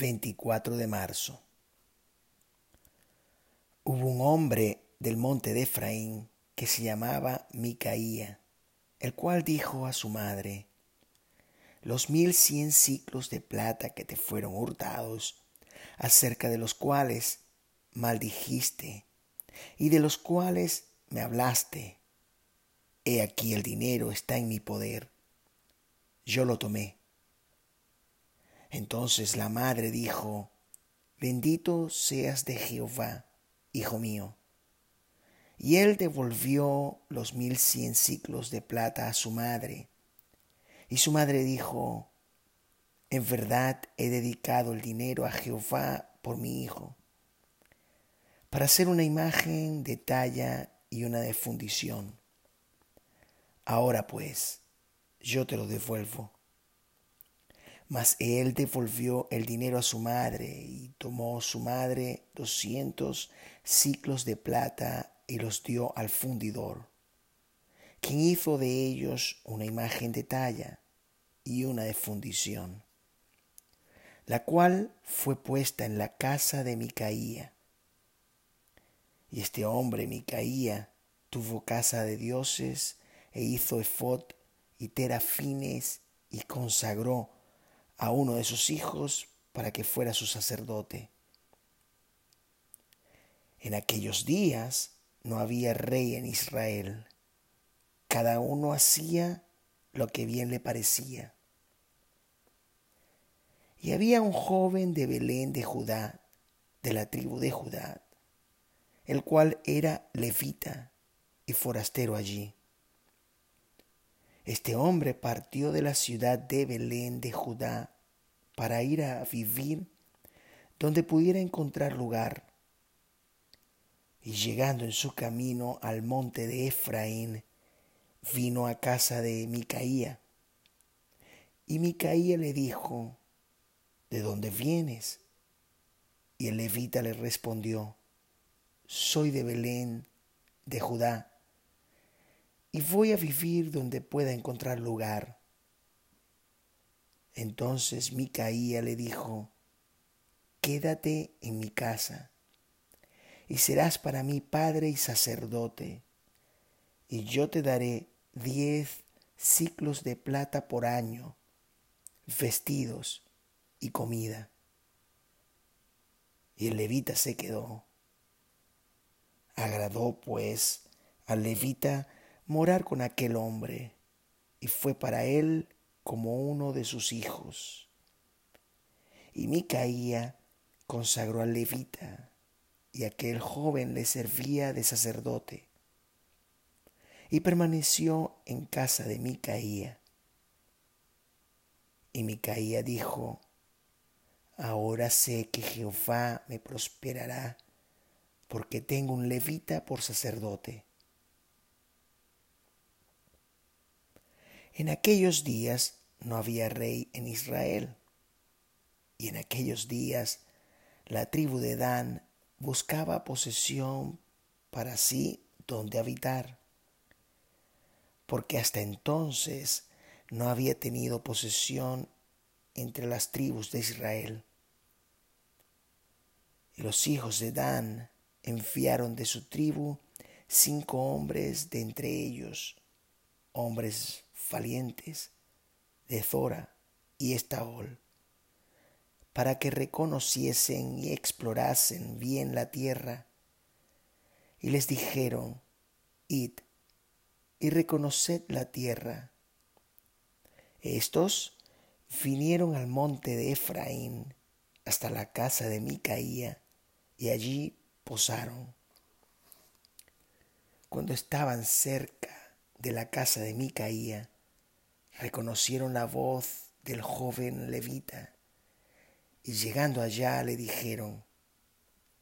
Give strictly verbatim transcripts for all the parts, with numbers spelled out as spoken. veinticuatro de marzo. Hubo un hombre del monte de Efraín que se llamaba Micaía, el cual dijo a su madre: los mil cien siclos de plata que te fueron hurtados, acerca de los cuales maldijiste y de los cuales me hablaste, he aquí el dinero está en mi poder, yo lo tomé. Entonces la madre dijo: bendito seas de Jehová, hijo mío. Y él devolvió los mil cien siclos de plata a su madre. Y su madre dijo: en verdad he dedicado el dinero a Jehová por mi hijo, para hacer una imagen de talla y una de fundición. Ahora pues, yo te lo devuelvo. Mas él devolvió el dinero a su madre, y tomó su madre doscientos siclos de plata y los dio al fundidor, quien hizo de ellos una imagen de talla y una de fundición, la cual fue puesta en la casa de Micaía. Y este hombre, Micaía, tuvo casa de dioses e hizo efod y terafines y consagró a uno de sus hijos para que fuera su sacerdote. En aquellos días no había rey en Israel. Cada uno hacía lo que bien le parecía. Y había un joven de Belén de Judá, de la tribu de Judá, el cual era levita y forastero allí. Este hombre partió de la ciudad de Belén de Judá para ir a vivir donde pudiera encontrar lugar. Y llegando en su camino al monte de Efraín, vino a casa de Micaía. Y Micaía le dijo: ¿de dónde vienes? Y el levita le respondió: soy de Belén de Judá, y voy a vivir donde pueda encontrar lugar. Entonces Micaía le dijo: quédate en mi casa, y serás para mí padre y sacerdote, y yo te daré diez siclos de plata por año, vestidos y comida. Y el levita se quedó. Agradó pues al levita morar con aquel hombre, y fue para él como uno de sus hijos. Y Micaía consagró al levita, y aquel joven le servía de sacerdote, y permaneció en casa de Micaía. Y Micaía dijo: ahora sé que Jehová me prosperará, porque tengo un levita por sacerdote. En aquellos días no había rey en Israel, y en aquellos días la tribu de Dan buscaba posesión para sí donde habitar, porque hasta entonces no había tenido posesión entre las tribus de Israel. Y los hijos de Dan enviaron de su tribu cinco hombres de entre ellos, hombres valientes de Zora y Estaol, para que reconociesen y explorasen bien la tierra. Y les dijeron: id y reconoced la tierra. Estos vinieron al monte de Efraín hasta la casa de Micaía, y allí posaron. Cuando estaban cerca de la casa de Micaía, reconocieron la voz del joven levita, y llegando allá le dijeron: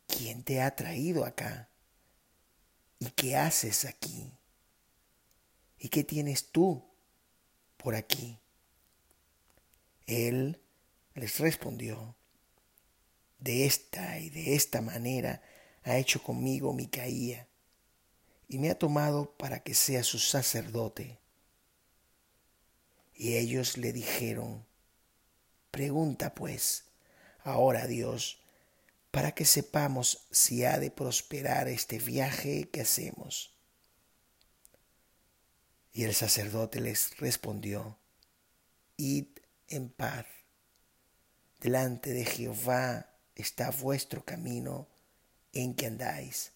¿quién te ha traído acá? ¿Y qué haces aquí? ¿Y qué tienes tú por aquí? Él les respondió: de esta y de esta manera ha hecho conmigo Micaía, y me ha tomado para que sea su sacerdote. Y ellos le dijeron: pregunta pues Ahora, Dios, para que sepamos si ha de prosperar este viaje que hacemos. Y el sacerdote les respondió: Id en paz. Delante de Jehová está vuestro camino en que andáis.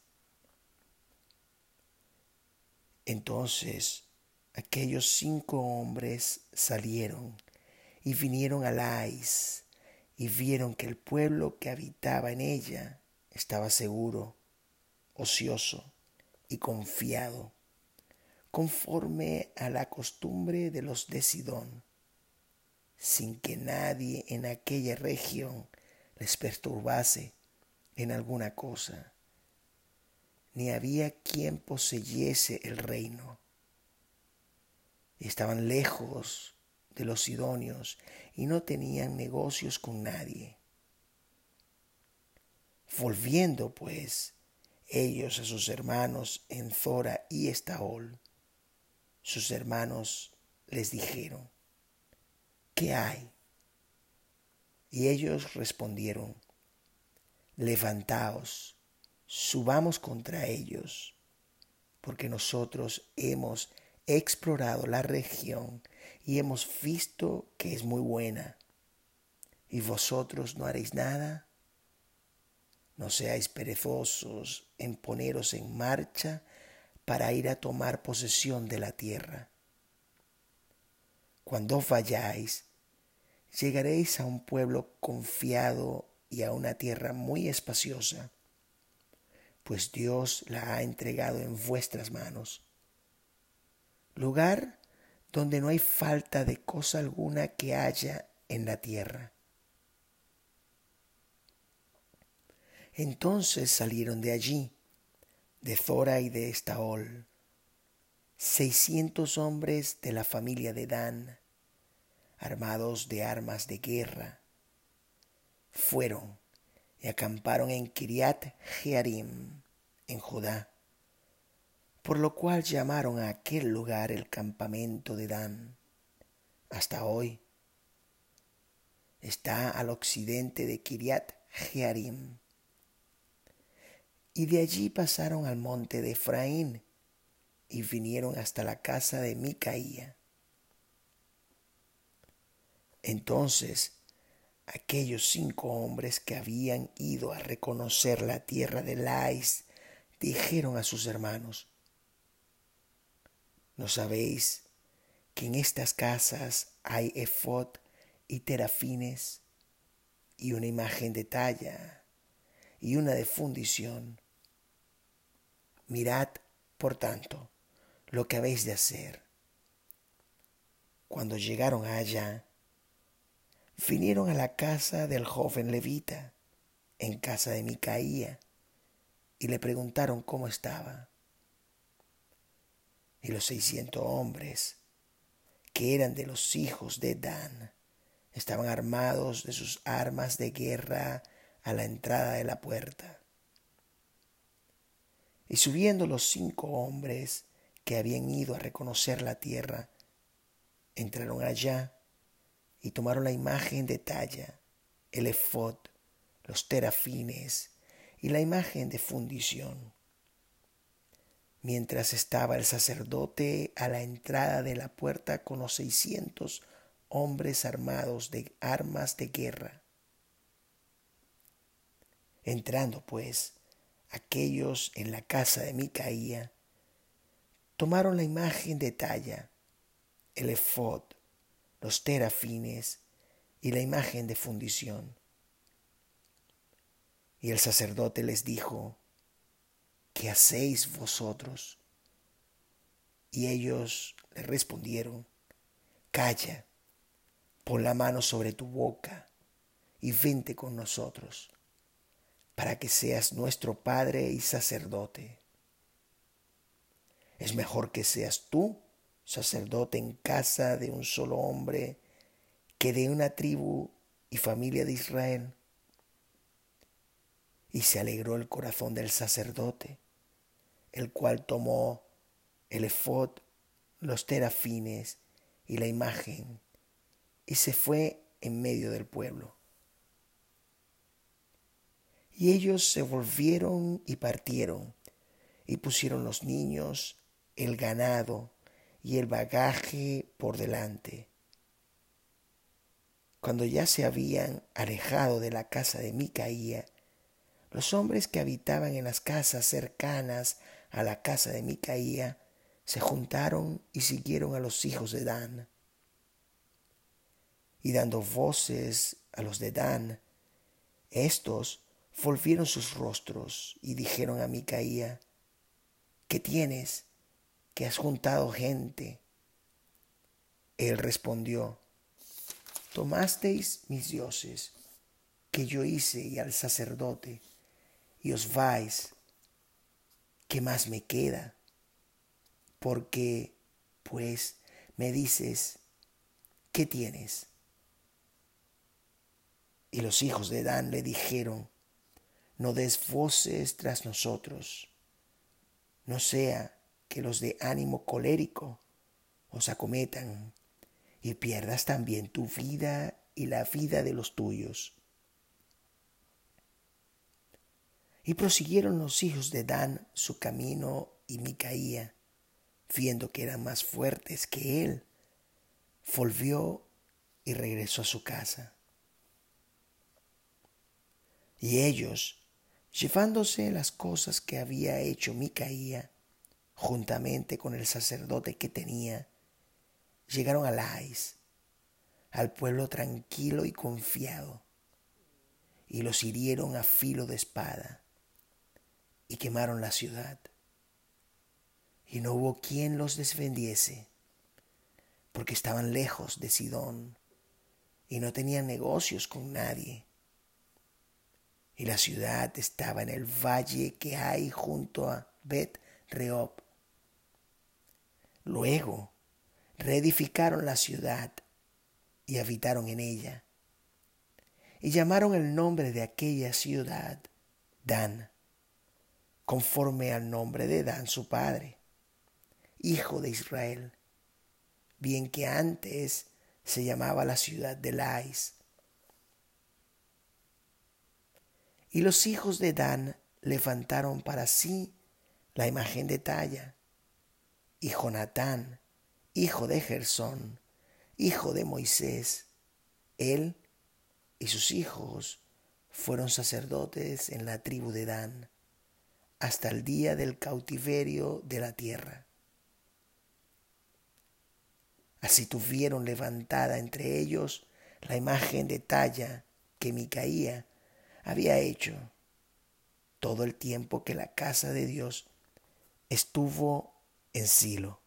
Entonces aquellos cinco hombres salieron y vinieron a Laís y vieron que el pueblo que habitaba en ella estaba seguro, ocioso y confiado, conforme a la costumbre de los de Sidón, sin que nadie en aquella región les perturbase en alguna cosa, ni había quien poseyese el reino. Estaban lejos de los sidonios y no tenían negocios con nadie. Volviendo, pues, ellos a sus hermanos en Zora y Estaol, sus hermanos les dijeron: ¿Qué hay? Y ellos respondieron: Levantaos, subamos contra ellos, porque nosotros hemos explorado la región y hemos visto que es muy buena. ¿Y vosotros no haréis nada? No seáis perezosos en poneros en marcha para ir a tomar posesión de la tierra. Cuando os vayáis, llegaréis a un pueblo confiado y a una tierra muy espaciosa, pues Dios la ha entregado en vuestras manos. Lugar donde no hay falta de cosa alguna que haya en la tierra. Entonces salieron de allí, de Zora y de Estaol, seiscientos hombres de la familia de Dan, armados de armas de guerra. Fueron y acamparon en Kiriat-Jearim, en Judá, por lo cual llamaron a aquel lugar el campamento de Dan. Hasta hoy está al occidente de Kiriat-Jearim. Y de allí pasaron al monte de Efraín y vinieron hasta la casa de Micaía. Entonces aquellos cinco hombres que habían ido a reconocer la tierra de Laís dijeron a sus hermanos: ¿No sabéis que en estas casas hay efod y terafines y una imagen de talla y una de fundición? Mirad, por tanto, lo que habéis de hacer. Cuando llegaron allá, vinieron a la casa del joven levita, en casa de Micaía, y le preguntaron cómo estaba. Y los seiscientos hombres, que eran de los hijos de Dan, estaban armados de sus armas de guerra a la entrada de la puerta. Y subiendo los cinco hombres que habían ido a reconocer la tierra, entraron allá y tomaron la imagen de talla, el efod, los terafines y la imagen de fundición. Mientras estaba el sacerdote a la entrada de la puerta con los seiscientos hombres armados de armas de guerra. Entrando, pues, aquellos en la casa de Micaía, tomaron la imagen de talla, el efod, los terafines y la imagen de fundición. Y el sacerdote les dijo: ¿Qué hacéis vosotros? Y ellos le respondieron: Calla, pon la mano sobre tu boca y vente con nosotros, para que seas nuestro padre y sacerdote. Es mejor que seas tú sacerdote en casa de un solo hombre que de una tribu y familia de Israel. Y se alegró el corazón del sacerdote, el cual tomó el efod, los terafines y la imagen, y se fue en medio del pueblo. Y ellos se volvieron y partieron, y pusieron los niños, el ganado y el bagaje por delante. Cuando ya se habían alejado de la casa de Micaía, los hombres que habitaban en las casas cercanas a la casa de Micaía se juntaron y siguieron a los hijos de Dan. Y dando voces a los de Dan, estos volvieron sus rostros y dijeron a Micaía: ¿Qué tienes, que has juntado gente? Él respondió: Tomasteis mis dioses, que yo hice, y al sacerdote, y os vais. ¿Qué más me queda? Porque, pues, me dices: ¿qué tienes? Y los hijos de Dan le dijeron: No des voces tras nosotros, no sea que los de ánimo colérico os acometan, y pierdas también tu vida y la vida de los tuyos. Y prosiguieron los hijos de Dan su camino, y Micaía, viendo que eran más fuertes que él, volvió y regresó a su casa. Y ellos, llevándose las cosas que había hecho Micaía, juntamente con el sacerdote que tenía, llegaron a Laís, al pueblo tranquilo y confiado, y los hirieron a filo de espada, y quemaron la ciudad. Y no hubo quien los defendiese, porque estaban lejos de Sidón, y no tenían negocios con nadie. Y la ciudad estaba en el valle que hay junto a Bet-Rehob. Luego reedificaron la ciudad y habitaron en ella, y llamaron el nombre de aquella ciudad Dan, conforme al nombre de Dan su padre, hijo de Israel, bien que antes se llamaba la ciudad de Laís. Y los hijos de Dan levantaron para sí la imagen de talla, y Jonatán, hijo de Gersón, hijo de Moisés, él y sus hijos fueron sacerdotes en la tribu de Dan, hasta el día del cautiverio de la tierra. Así tuvieron levantada entre ellos la imagen de talla que Micaía había hecho todo el tiempo que la casa de Dios estuvo en Silo.